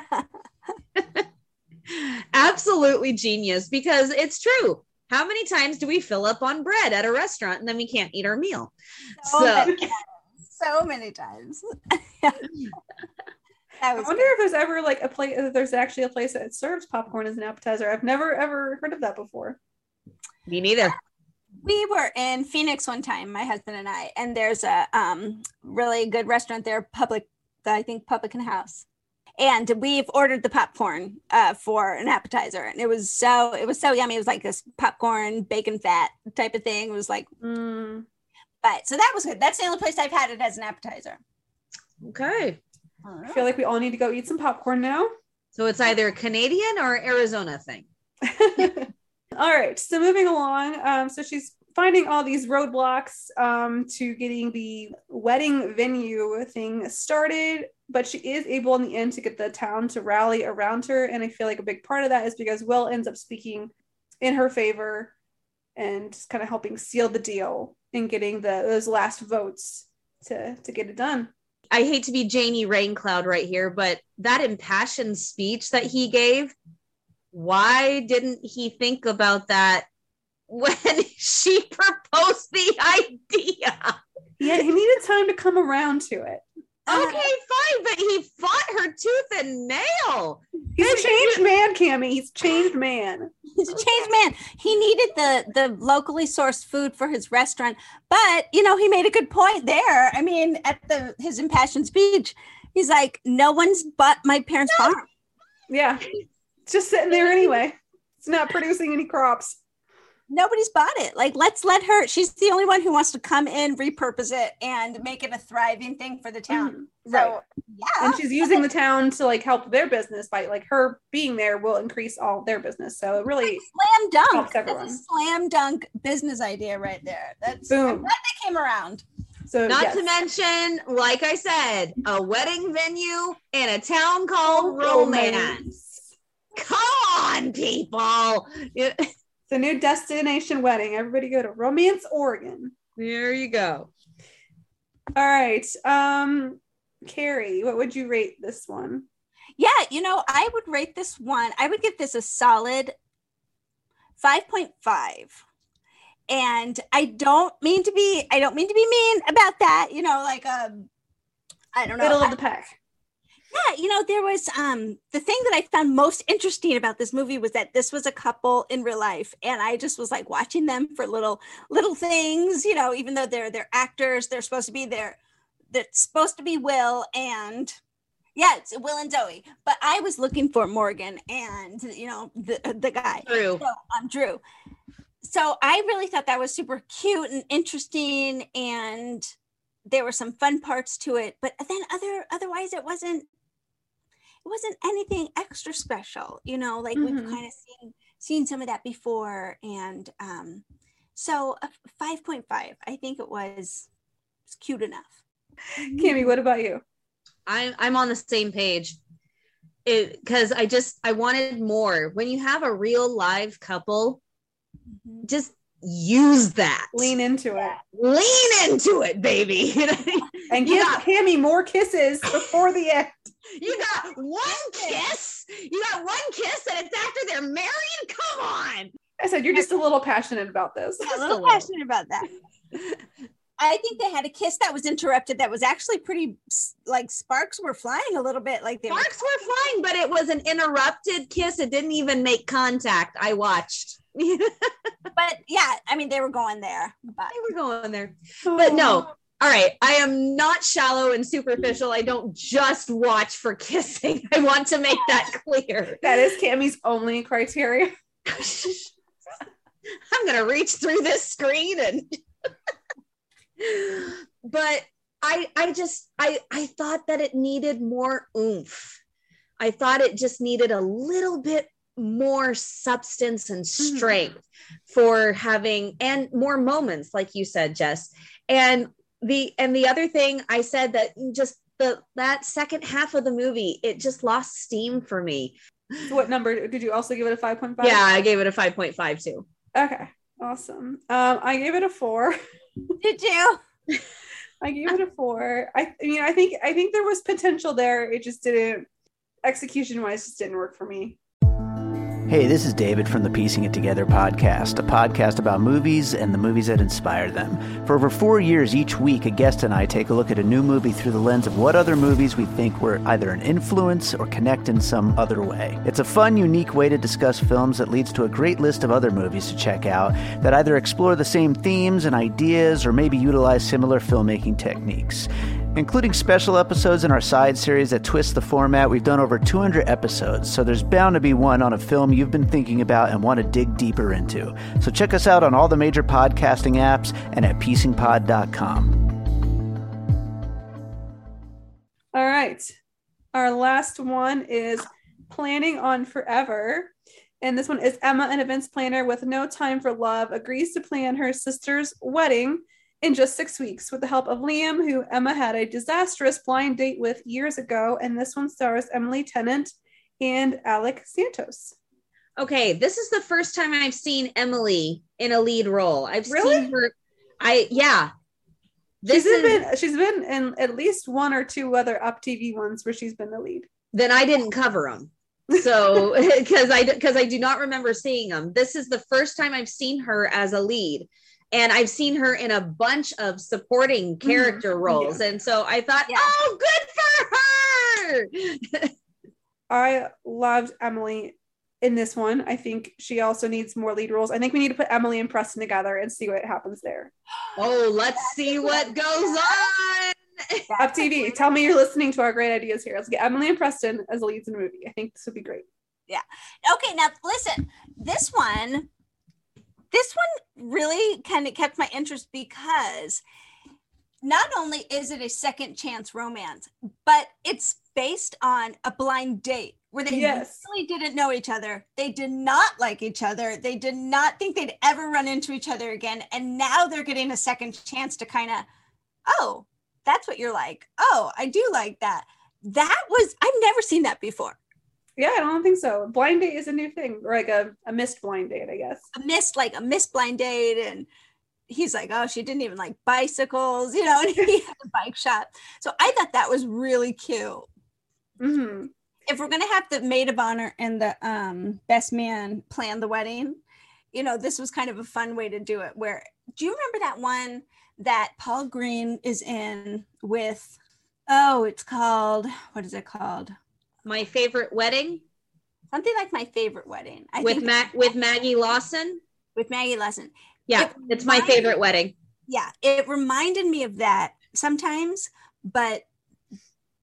Absolutely genius, because it's true. How many times do we fill up on bread at a restaurant and then we can't eat our meal? So, so many times. So many times. I wonder good. if there's ever like a place, if there's actually a place that serves popcorn as an appetizer. I've never, ever heard of that before. Me neither. We were in Phoenix one time, my husband and I, and there's a um, really good restaurant there, public, I think Publican House. And we've ordered the popcorn uh, for an appetizer. And it was so, it was so yummy. It was like this popcorn, bacon fat type of thing. It was like, mm. but so that was good. That's the only place I've had it as an appetizer. Okay. I feel like we all need to go eat some popcorn now. So it's either a Canadian or Arizona thing. All right. So moving along. Um, so she's finding all these roadblocks um, to getting the wedding venue thing started, but she is able in the end to get the town to rally around her. And I feel like a big part of that is because Will ends up speaking in her favor and just kind of helping seal the deal and getting the those last votes to, to get it done. I hate to be Janie Raincloud right here, but that impassioned speech that he gave, why didn't he think about that when she proposed the idea? Yeah, he needed time to come around to it. Okay, uh, fine, but he fought her tooth and nail. He's and a changed he, man, Kami. He's changed man. He's a changed man. He needed the the locally sourced food for his restaurant, but you know he made a good point there. I mean, at the his impassioned speech, he's like, "No one's but my parents' no. farm." Yeah, it's just sitting there anyway. It's not producing any crops. Nobody's bought it. Like, let's let her, she's the only one who wants to come in, repurpose it, and make it a thriving thing for the town. Mm, right. So, yeah. And she's using the town to like help their business by like her being there will increase all their business. So it really slam dunk. Helps everyone. That's a slam dunk business idea right there. That's boom. I'm glad they came around. So not yes. to mention, like I said, a wedding venue in a town called Romance. Romance. Come on, people. The new destination wedding. Everybody go to Romance, Oregon. There you go. All right. Um, Carrie, what would you rate this one? Yeah, you know, I would rate this one. I would give this a solid five point five. And I don't mean to be, I don't mean to be mean about that. You know, like, um, I don't know. Middle of the pack. Yeah, you know, there was um, the thing that I found most interesting about this movie was that this was a couple in real life. And I just was like watching them for little little things, you know, even though they're they're actors, they're supposed to be there. That's supposed to be Will and yeah, it's Will and Zoe. But I was looking for Morgan and, you know, the the guy. Drew. So, um, Drew. So I really thought that was super cute and interesting. And there were some fun parts to it. But then other otherwise, it wasn't. It wasn't anything extra special, you know, like mm-hmm. we've kind of seen seen some of that before. And um, so five point five, I think it was, it was cute enough. Kami, what about you? I'm, I'm on the same page because I just, I wanted more. When you have a real live couple, mm-hmm. just use that. Lean into it. Lean into it, baby. And give yeah. Kami more kisses before the end. You got one kiss. You got one kiss, and it's after they're married. Come on! I said you're just a little passionate about this. Just a little passionate about that. I think they had a kiss that was interrupted. That was actually pretty. Like sparks were flying a little bit. Like they sparks were, were flying, but it was an interrupted kiss. It didn't even make contact. I watched. But yeah, I mean, they were going there. But they were going there. But no. All right, I am not shallow and superficial. I don't just watch for kissing. I want to make that clear. That is Kami's only criteria. I'm going to reach through this screen and but I I just I I thought that it needed more oomph. I thought it just needed a little bit more substance and strength mm-hmm. for having and more moments like you said, Jess. And The and the other thing I said that just the that second half of the movie, it just lost steam for me. So what number did you also give it a five point five? Yeah, I gave it a five point five too. Okay, awesome. Um, I gave it a four. Did you? I gave it a four. I, I mean, I think I think there was potential there. It just didn't execution wise, just didn't work for me. Hey, this is David from the Piecing It Together podcast, a podcast about movies and the movies that inspire them. For over four years each week, a guest and I take a look at a new movie through the lens of what other movies we think were either an influence or connect in some other way. It's a fun, unique way to discuss films that leads to a great list of other movies to check out that either explore the same themes and ideas or maybe utilize similar filmmaking techniques. Including special episodes in our side series that twist the format, we've done over two hundred episodes, so there's bound to be one on a film you've been thinking about and want to dig deeper into. So check us out on all the major podcasting apps and at piecing pod dot com. All right. Our last one is planning on forever. And this one is Emma, an events planner with no time for love, agrees to plan her sister's wedding in just six weeks with the help of Liam, who Emma had a disastrous blind date with years ago. And this one stars Emily Tennant and Alec Santos. Okay, this is the first time I've seen Emily in a lead role. I've really? seen her. I yeah. This she's is, been she's been in at least one or two other UpTV ones where she's been the lead. Then I didn't cover them. So because I because I do not remember seeing them. This is the first time I've seen her as a lead. And I've seen her in a bunch of supporting character mm-hmm. roles. Yeah. And so I thought, yeah. oh, good for her. I loved Emily in this one. I think she also needs more lead roles. I think we need to put Emily and Preston together and see what happens there. Oh, let's see what goes on. UpTV, tell me you're listening to our great ideas here. Let's get Emily and Preston as leads in a movie. I think this would be great. Yeah. Okay, now listen, this one... This one really kind of kept my interest because not only is it a second chance romance, but it's based on a blind date where they yes. really didn't know each other. They did not like each other. They did not think they'd ever run into each other again. And now they're getting a second chance to kind of, oh, that's what you're like. Oh, I do like that. That was, I've never seen that before. Yeah, I don't think so. Blind date is a new thing, or like a, a missed blind date, I guess. A missed, like a missed blind date. And he's like, oh, she didn't even like bicycles, you know, and he had a bike shop. So I thought that was really cute. Mm-hmm. If we're going to have the maid of honor and the um, best man plan the wedding, you know, this was kind of a fun way to do it. Where, do you remember that one that Paul Green is in with, oh, it's called, what is it called? My Favorite Wedding, something like My Favorite Wedding. I with think Ma- with Maggie Lawson. With Maggie Lawson. Yeah, it it's reminded, My Favorite Wedding. Yeah, it reminded me of that sometimes, but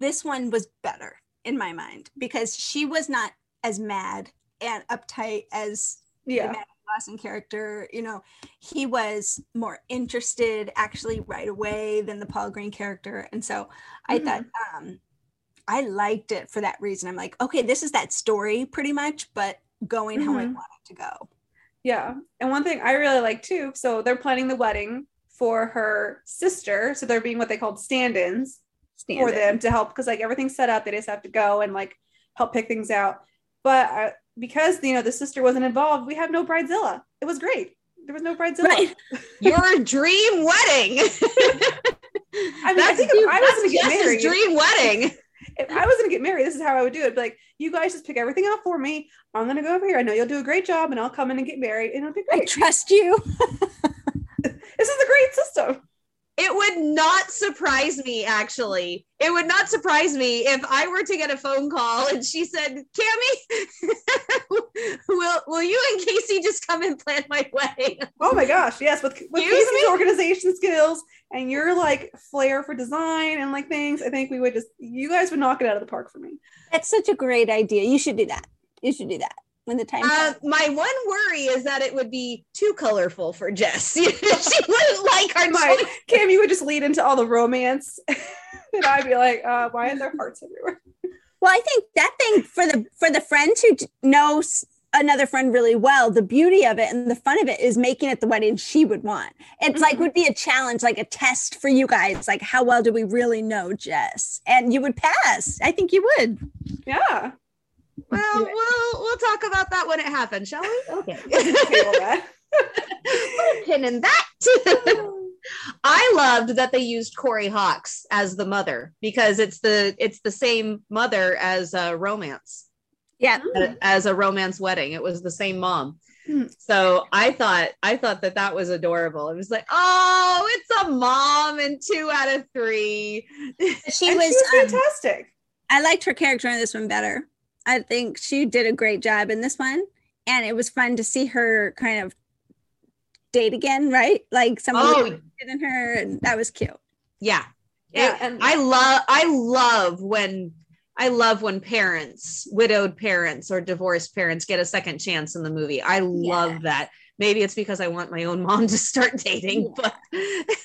this one was better in my mind because she was not as mad and uptight as yeah. the Maggie Lawson character. You know, he was more interested actually right away than the Paul Green character, and so I mm-hmm. thought. Um, I liked it for that reason. I'm like, okay, this is that story pretty much, but going mm-hmm. how I want it to go. Yeah. And one thing I really like too, so they're planning the wedding for her sister. So they're being what they called stand-ins Stand-in. for them to help. Cause like everything's set up. They just have to go and like help pick things out. But I, because, you know, the sister wasn't involved, we had no bridezilla. It was great. There was no bridezilla. Right. Your dream wedding. I mean, that's I think if I was going to get married. Dream wedding. If I was going to get married, this is how I would do it. Be like, you guys just pick everything out for me. I'm going to go over here. I know you'll do a great job and I'll come in and get married and it'll be great. I trust you. This is a great system. It would not surprise me, actually. It would not surprise me if I were to get a phone call and she said, Kami, will will you and Casey just come and plan my wedding? Oh my gosh, yes. With, with Casey's organization skills and your like flair for design and like things, I think we would just, you guys would knock it out of the park for me. That's such a great idea. You should do that. You should do that. When the time uh, my one worry is that it would be too colorful for Jess. She wouldn't like our my, Kami would just lead into all the romance and I'd be like uh why are there hearts everywhere? Well, I think that thing for the for the friends who know another friend really well, the beauty of it and the fun of it is making it the wedding she would want. It's mm-hmm. like would be a challenge, like a test for you guys, like how well do we really know Jess? And you would pass. I think you would. Yeah. Well, we'll we'll talk about that when it happens, shall we? Okay. Put a pin in that. I loved that they used Corey Hawks as the mother because it's the it's the same mother as a romance. Yeah, as a romance wedding, it was the same mom. So I thought I thought that that was adorable. It was like, oh, it's a mom in two out of three. She, was, she was fantastic. Um, I liked her character in this one better. I think she did a great job in this one. And it was fun to see her kind of date again, right? Like somebody did oh. in her and that was cute. Yeah. Yeah. It, and I love, I love when, I love when parents, widowed parents or divorced parents get a second chance in the movie. I love yeah. that. Maybe it's because I want my own mom to start dating, yeah.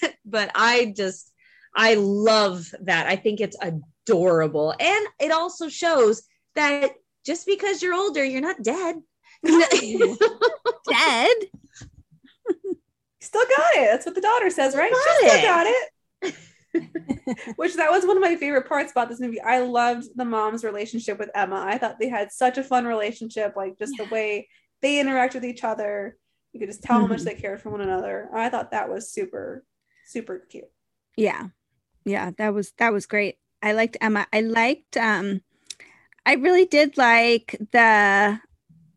but, but I just, I love that. I think it's adorable. And it also shows that just because you're older, you're not dead. Dead? Still got it. That's what the daughter says, right? She still got it. Which that was one of my favorite parts about this movie. I loved the mom's relationship with Emma. I thought they had such a fun relationship, like just yeah. the way they interact with each other. You could just tell mm-hmm. how much they cared for one another. I thought that was super, super cute. Yeah. Yeah, that was that was great. I liked Emma. I liked um I really did like the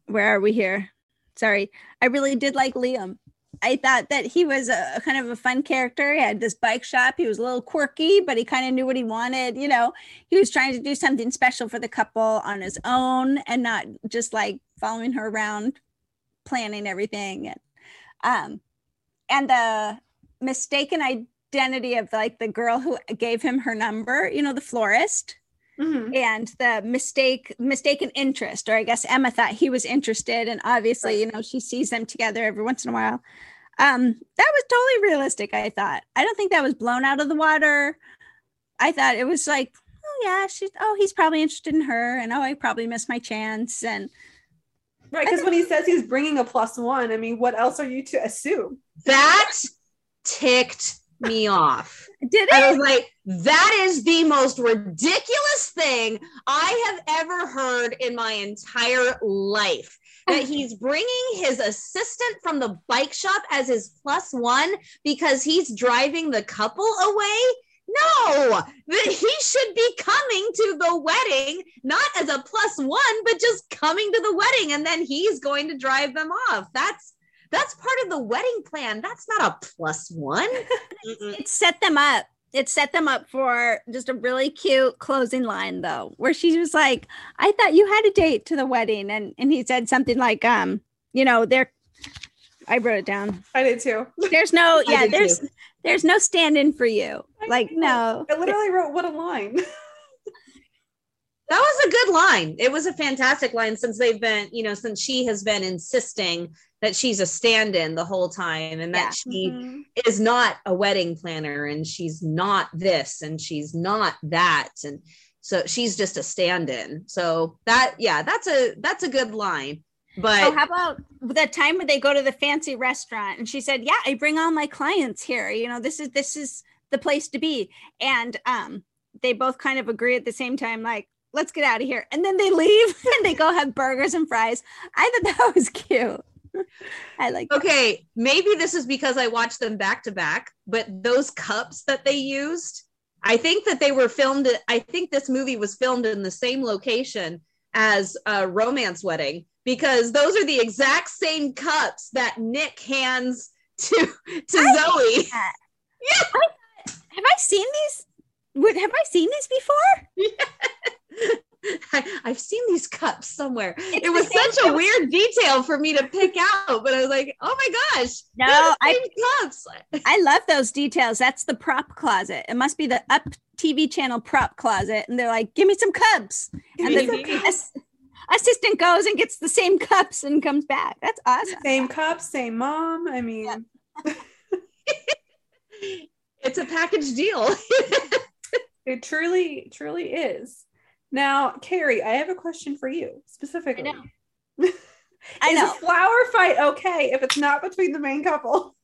where are we here? Sorry. I really did like Liam. I thought that he was a kind of a fun character. He had this bike shop. He was a little quirky, but he kind of knew what he wanted. You know, he was trying to do something special for the couple on his own and not just like following her around, planning everything. And, um, and the mistaken identity of like the girl who gave him her number, you know, the florist. Mm-hmm. And the mistake, mistaken interest, or I guess Emma thought he was interested. And obviously, right. you know, she sees them together every once in a while. Um, that was totally realistic, I thought. I don't think that was blown out of the water. I thought it was like, oh, yeah, she's, oh, he's probably interested in her. And, oh, I probably missed my chance. And right. Because when he says he's bringing a plus one, I mean, what else are you to assume? That ticked me off. Did it? I was like, that is the most ridiculous thing I have ever heard in my entire life. That he's bringing his assistant from the bike shop as his plus one because he's driving the couple away. No, that he should be coming to the wedding, not as a plus one, but just coming to the wedding, and then he's going to drive them off. That's That's part of the wedding plan. That's not a plus one. It set them up. It set them up for just a really cute closing line, though, where she was like, I thought you had a date to the wedding. And and he said something like, um, you know, there. I wrote it down. I did too. There's no, yeah, there's too. there's no stand-in for you. I like, know. no. I literally wrote, what a line. That was a good line. It was a fantastic line since they've been, you know, since she has been insisting that she's a stand-in the whole time and that yeah. she mm-hmm. is not a wedding planner and she's not this and she's not that. And so she's just a stand-in. So that, yeah, that's a, that's a good line. But so how about the time when they go to the fancy restaurant and she said, yeah, I bring all my clients here. You know, this is, this is the place to be. And um, they both kind of agree at the same time, like, let's get out of here. And then they leave and they go have burgers and fries. I thought that was cute. I like that. Okay, maybe this is because I watched them back to back, but those cups that they used, I think that they were filmed. I think this movie was filmed in the same location as a romance wedding because those are the exact same cups that Nick hands to, to I Zoe. Yeah. I, have I seen these? Would, have I seen these before? Yeah. I, I've seen these cups somewhere. It's it was such a cup. weird detail for me to pick out, but I was like, oh my gosh. No, I cups. I love those details. That's the prop closet. It must be the Up T V channel prop closet. And they're like, give me some cups. And then the ass- assistant goes and gets the same cups and comes back. That's awesome. Same cups, same mom. I mean, yeah. It's a package deal. It truly, truly is. Now, Carrie, I have a question for you specifically. I know. I know. Is a flower fight okay if it's not between the main couple?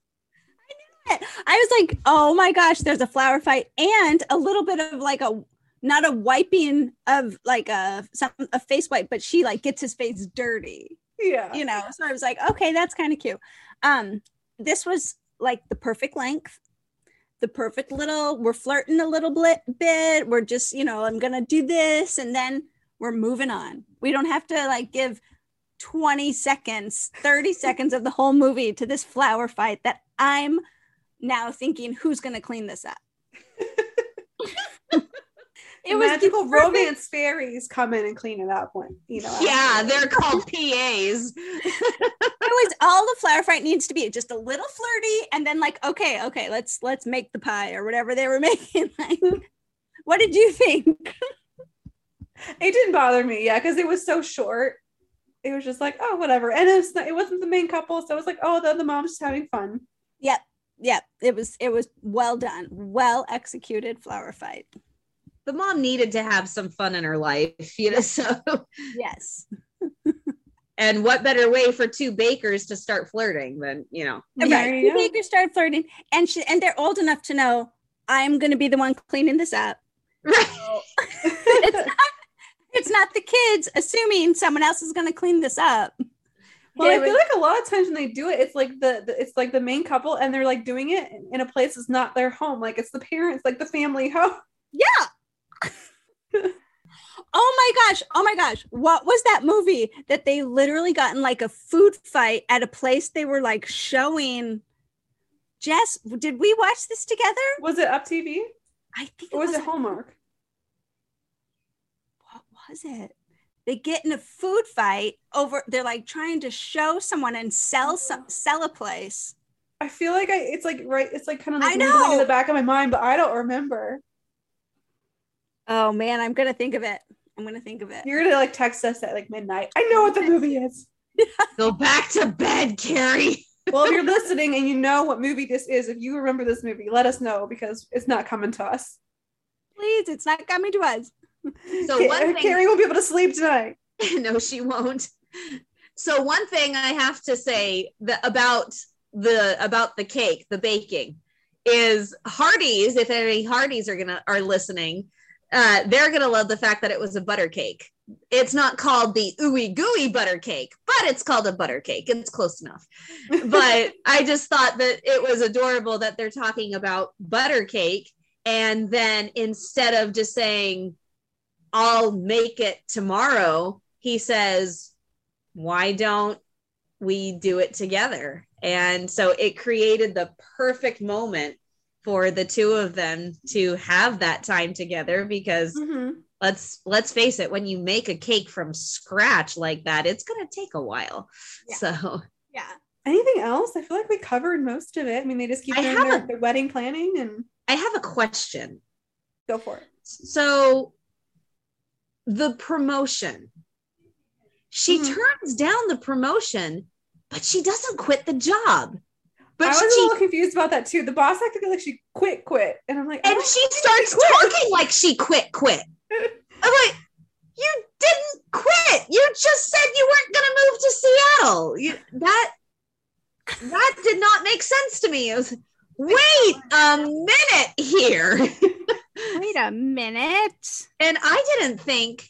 I knew it. I was like, oh my gosh, there's a flower fight and a little bit of like a, not a wiping of like a, some, a face wipe, but she like gets his face dirty. Yeah. You know, so I was like, okay, that's kind of cute. Um, this was like the perfect length. The perfect little, we're flirting a little bit. We're just, you know, I'm going to do this and then we're moving on. We don't have to like give twenty seconds, thirty seconds of the whole movie to this flower fight that I'm now thinking, who's going to clean this up? It was magical romance fairies come in and clean it up when, you know. Yeah, they're called P As. It was all the flower fight needs to be, just a little flirty and then like, okay, okay, let's let's make the pie or whatever they were making. Like, what did you think? It didn't bother me, yeah, because it was so short. It was just like, oh, whatever. And it, was not, it wasn't the main couple, so it was like, oh, the, the mom's just having fun. Yep, yep. It was it was well done, well executed flower fight. the mom needed to have some fun in her life, you know, so. Yes. And what better way for two bakers to start flirting than, you know. Yeah, right. You know. Two bakers start flirting, and she, and they're old enough to know, I'm going to be the one cleaning this up. Right. So, it's, not, it's not the kids assuming someone else is going to clean this up. Well, yeah, I feel like a lot of times when they do it, it's like the, the it's like the main couple, and they're like doing it in a place that's not their home. Like it's the parents, like the family home. Yeah. Oh my gosh. Oh my gosh. What was that movie that they literally got in like a food fight at a place they were like showing? Jess, did we watch this together? Was it UpTV? I think. Or was it, was it Hallmark? What was it? They get in a food fight over, they're like trying to show someone and sell some, sell a place. I feel like I, it's like, right. It's like kind of like in the back of my mind, but I don't remember. Oh man, I'm going to think of it. I'm going to think of it. You're going to like text us at like midnight. I know what the movie is. Go back to bed, Carrie. Well, if you're listening and you know what movie this is, if you remember this movie, let us know, because it's not coming to us. Please, it's not coming to us. So one Carrie thing, Carrie won't be able to sleep tonight. No, she won't. So one thing I have to say that about the about the cake, the baking, is Hardy's, if any Hardy's are gonna are listening, uh, they're gonna love the fact that it was a butter cake. It's not called the ooey gooey butter cake, but it's called a butter cake. It's close enough. But I just thought that it was adorable that they're talking about butter cake, and then instead of just saying, I'll make it tomorrow, he says, why don't we do it together? And so it created the perfect moment for the two of them to have that time together, because mm-hmm. let's let's face it, when you make a cake from scratch like that, it's going to take a while. Yeah. So yeah. Anything else? I feel like we covered most of it. I mean, they just keep doing their, a, their wedding planning. And I have a question. Go for it. So the promotion, she mm. turns down the promotion, but she doesn't quit the job. But I was she, a little confused about that too. The boss acted like she quit quit, and I'm like, and oh, she starts she talking like she quit quit. I'm like, you didn't quit, you just said you weren't gonna move to Seattle. You, that that did not make sense to me. It was, wait a minute here. Wait a minute. And I didn't think,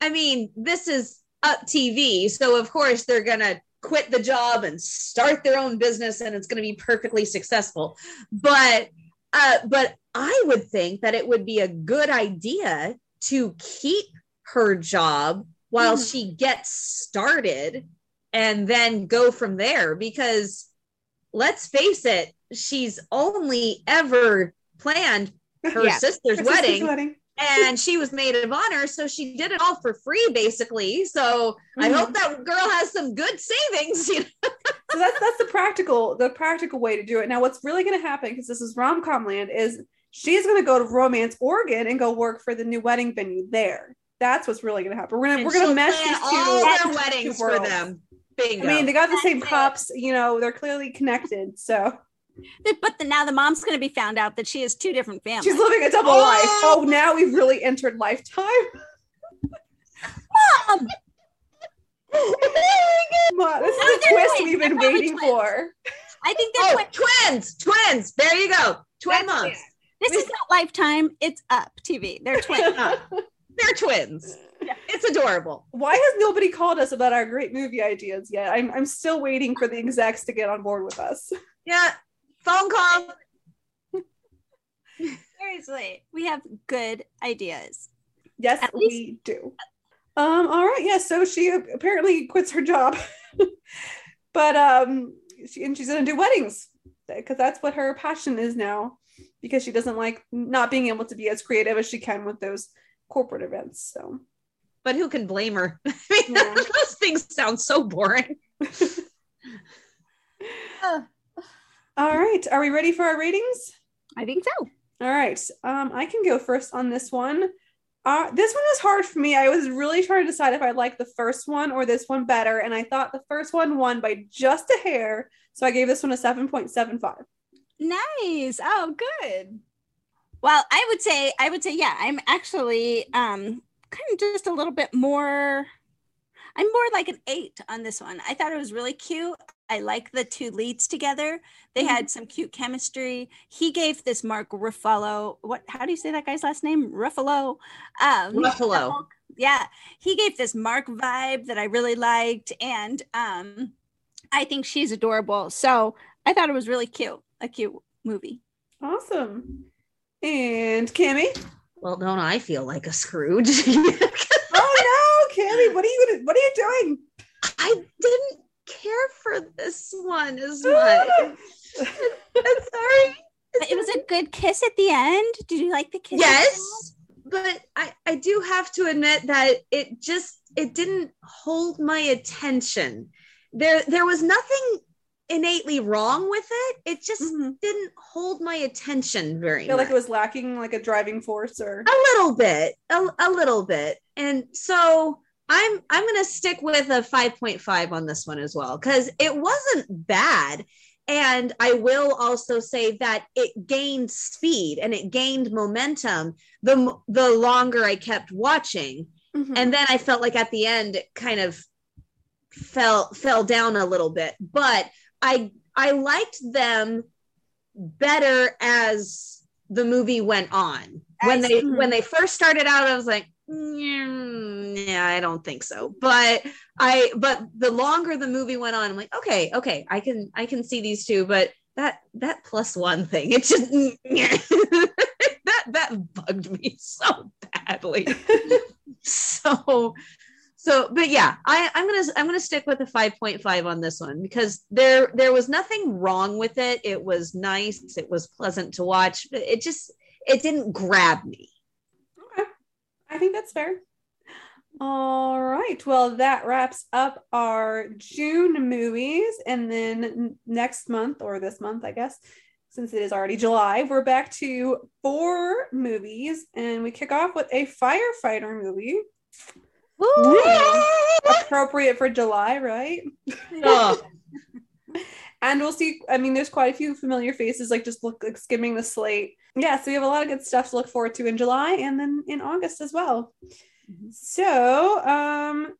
I mean, this is UpTV, so of course they're going to quit the job and start their own business, and it's going to be perfectly successful. But, uh, but I would think that it would be a good idea to keep her job while mm-hmm. she gets started and then go from there, because let's face it, she's only ever planned her yeah. sister's her wedding, sister's wedding. And she was maid of honor, so she did it all for free basically, so mm-hmm. I hope that girl has some good savings, you know? So that's that's the practical the practical way to do it. Now what's really going to happen, because this is rom-com land, is she's going to go to Romance, Oregon and go work for the new wedding venue there. That's what's really going to happen. We're going to we're going to mesh these all two their weddings two for them. Bingo. I mean, they got the that's same it. Cups, you know, they're clearly connected, so but the, now the mom's going to be found out that she has two different families. She's living a double oh. life. Oh, now we've really entered lifetime. Mom! Mom, this is the twist twins. We've been waiting twins. For. I think they're oh, twins. twins. Twins. There you go. Twin moms. This we, is not Lifetime. It's UpTV. They're twins. Uh, they're twins. Yeah. It's adorable. Why has nobody called us about our great movie ideas yet? I'm, I'm still waiting for the execs to get on board with us. Yeah. Phone call. Seriously, we have good ideas. Yes, at we least. do. Um, all right, yeah, so she apparently quits her job. But um she and she's gonna do weddings, because that's what her passion is now, because she doesn't like not being able to be as creative as she can with those corporate events. So but who can blame her? I mean, yeah. Those things sound so boring. uh. All right. Are we ready for our ratings? I think so. All right. Um, I can go first on this one. Uh, this one is hard for me. I was really trying to decide if I liked the first one or this one better. And I thought the first one won by just a hair. So I gave this one a seven point seven five. Nice. Oh, good. Well, I would say, I would say, yeah, I'm actually um, kind of just a little bit more, I'm more like an eight on this one. I thought it was really cute. I like the two leads together. They mm-hmm. had some cute chemistry. He gave this Mark Ruffalo, what, how do you say that guy's last name? Ruffalo. Um, Ruffalo. Yeah. He gave this Mark vibe that I really liked. And um, I think she's adorable. So I thought it was really cute, a cute movie. Awesome. And Kami? Well, don't I feel like a Scrooge? Oh no, Kami, what are you gonna, what are you doing? I didn't care for this one as much. I'm sorry. But it was a good kiss at the end. Did you like the kiss? Yes, but I, I do have to admit that it just, it didn't hold my attention. There, there was nothing innately wrong with it. It just mm-hmm. didn't hold my attention very much. I feel much. Like it was lacking like a driving force or a little bit, a, a little bit. And so I'm, I'm going to stick with a five point five on this one as well, because it wasn't bad. And I will also say that it gained speed and it gained momentum the, the longer I kept watching. Mm-hmm. And then I felt like at the end, it kind of fell, fell down a little bit, but I I liked them better as the movie went on. When they when they first started out, I was like, mm, yeah, I don't think so. But I but the longer the movie went on, I'm like, okay, okay, I can I can see these two, but that that plus one thing, it just that that bugged me so badly. so So, but yeah, I, I'm gonna I'm gonna stick with a five point five on this one, because there there was nothing wrong with it. It was nice. It was pleasant to watch. But it just it didn't grab me. Okay, I think that's fair. All right. Well, that wraps up our June movies, and then next month or this month, I guess, since it is already July, we're back to four movies, and we kick off with a firefighter movie. Ooh. Appropriate for July, right? Oh. And we'll see. I mean, there's quite a few familiar faces, like just look like skimming the slate. Yeah, so we have a lot of good stuff to look forward to in July and then in August as well. Mm-hmm. So, um,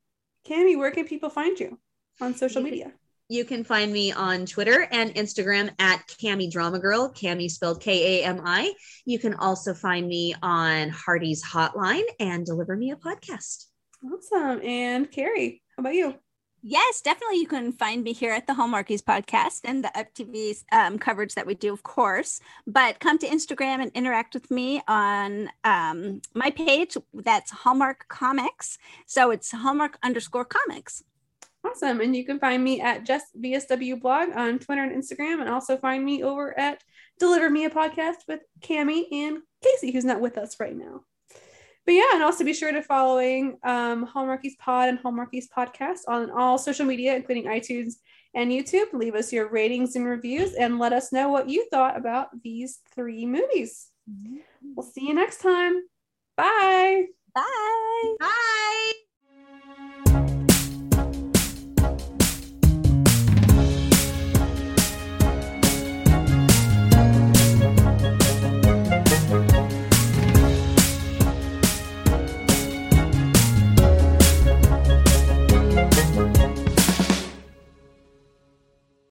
Kami, where can people find you on social media? You can find me on Twitter and Instagram at Kami drama girl, Kami spelled K A M I. You can also find me on Hardy's hotline and Deliver Me a Podcast. Awesome. And Carrie, how about you? Yes, definitely. You can find me here at the Hallmarkies podcast and the UpTV um, coverage that we do, of course, but come to Instagram and interact with me on um, my page. That's Hallmark Comics. So it's Hallmark underscore comics. Awesome. And you can find me at JessBSWBlog on Twitter and Instagram, and also find me over at Deliver Me a Podcast with Kami and Casey, who's not with us right now. But yeah, and also be sure to following um, Hallmarkies Pod and Hallmarkies Podcast on all social media, including iTunes and YouTube. Leave us your ratings and reviews and let us know what you thought about these three movies. We'll see you next time. Bye. Bye. Bye.